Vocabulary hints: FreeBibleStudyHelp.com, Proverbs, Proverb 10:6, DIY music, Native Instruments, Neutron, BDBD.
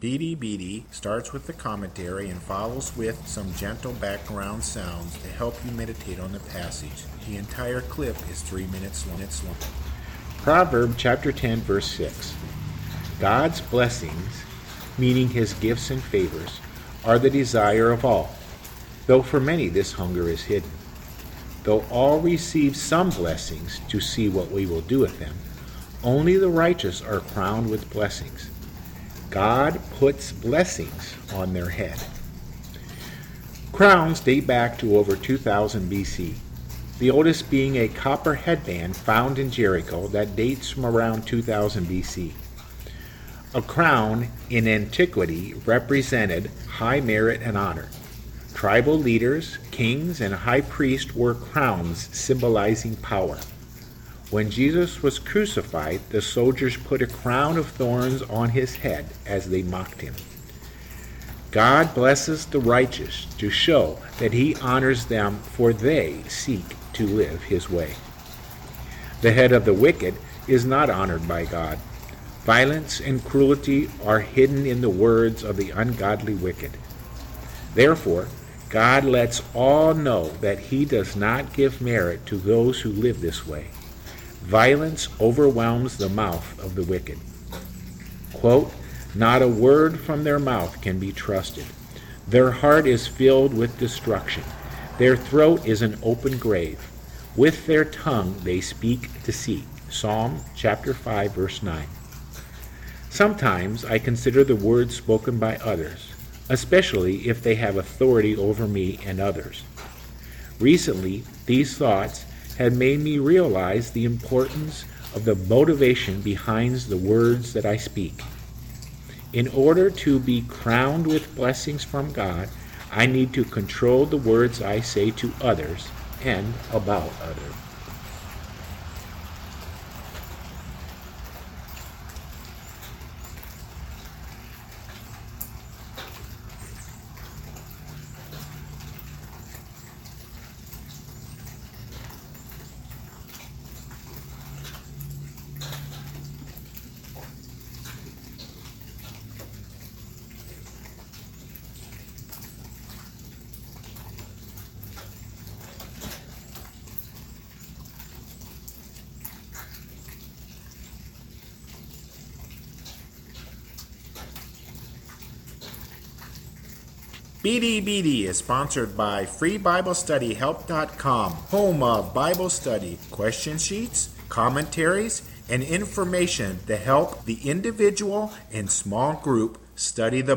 BDBD starts with the commentary and follows with some gentle background sounds to help you meditate on the passage. The entire clip is 3 minutes long. Proverbs chapter 10, verse 6. God's blessings, meaning his gifts and favors, are the desire of all, though for many this hunger is hidden. Though all receive some blessings to see what we will do with them, only the righteous are crowned with blessings. God puts blessings on their head. Crowns date back to over 2000 BC, the oldest being a copper headband found in Jericho that dates from around 2000 BC. A crown in antiquity represented high merit and honor. Tribal leaders, kings, and high priests wore crowns symbolizing power. When Jesus was crucified, the soldiers put a crown of thorns on his head as they mocked him. God blesses the righteous to show that he honors them, for they seek to live his way. The head of the wicked is not honored by God. Violence and cruelty are hidden in the words of the ungodly wicked. Therefore, God lets all know that he does not give merit to those who live this way. Violence overwhelms the mouth of the wicked. Quote, "Not a word from their mouth can be trusted. Their heart is filled with destruction. Their throat is an open grave. With their tongue they speak deceit." Psalm chapter 5, verse 9. Sometimes I consider the words spoken by others, especially if they have authority over me and others. Recently, these thoughts had made me realize the importance of the motivation behind the words that I speak. In order to be crowned with blessings from God, I need to control the words I say to others and about others. BDBD is sponsored by FreeBibleStudyHelp.com, home of Bible study, question sheets, commentaries, and information to help the individual and small group study the Bible.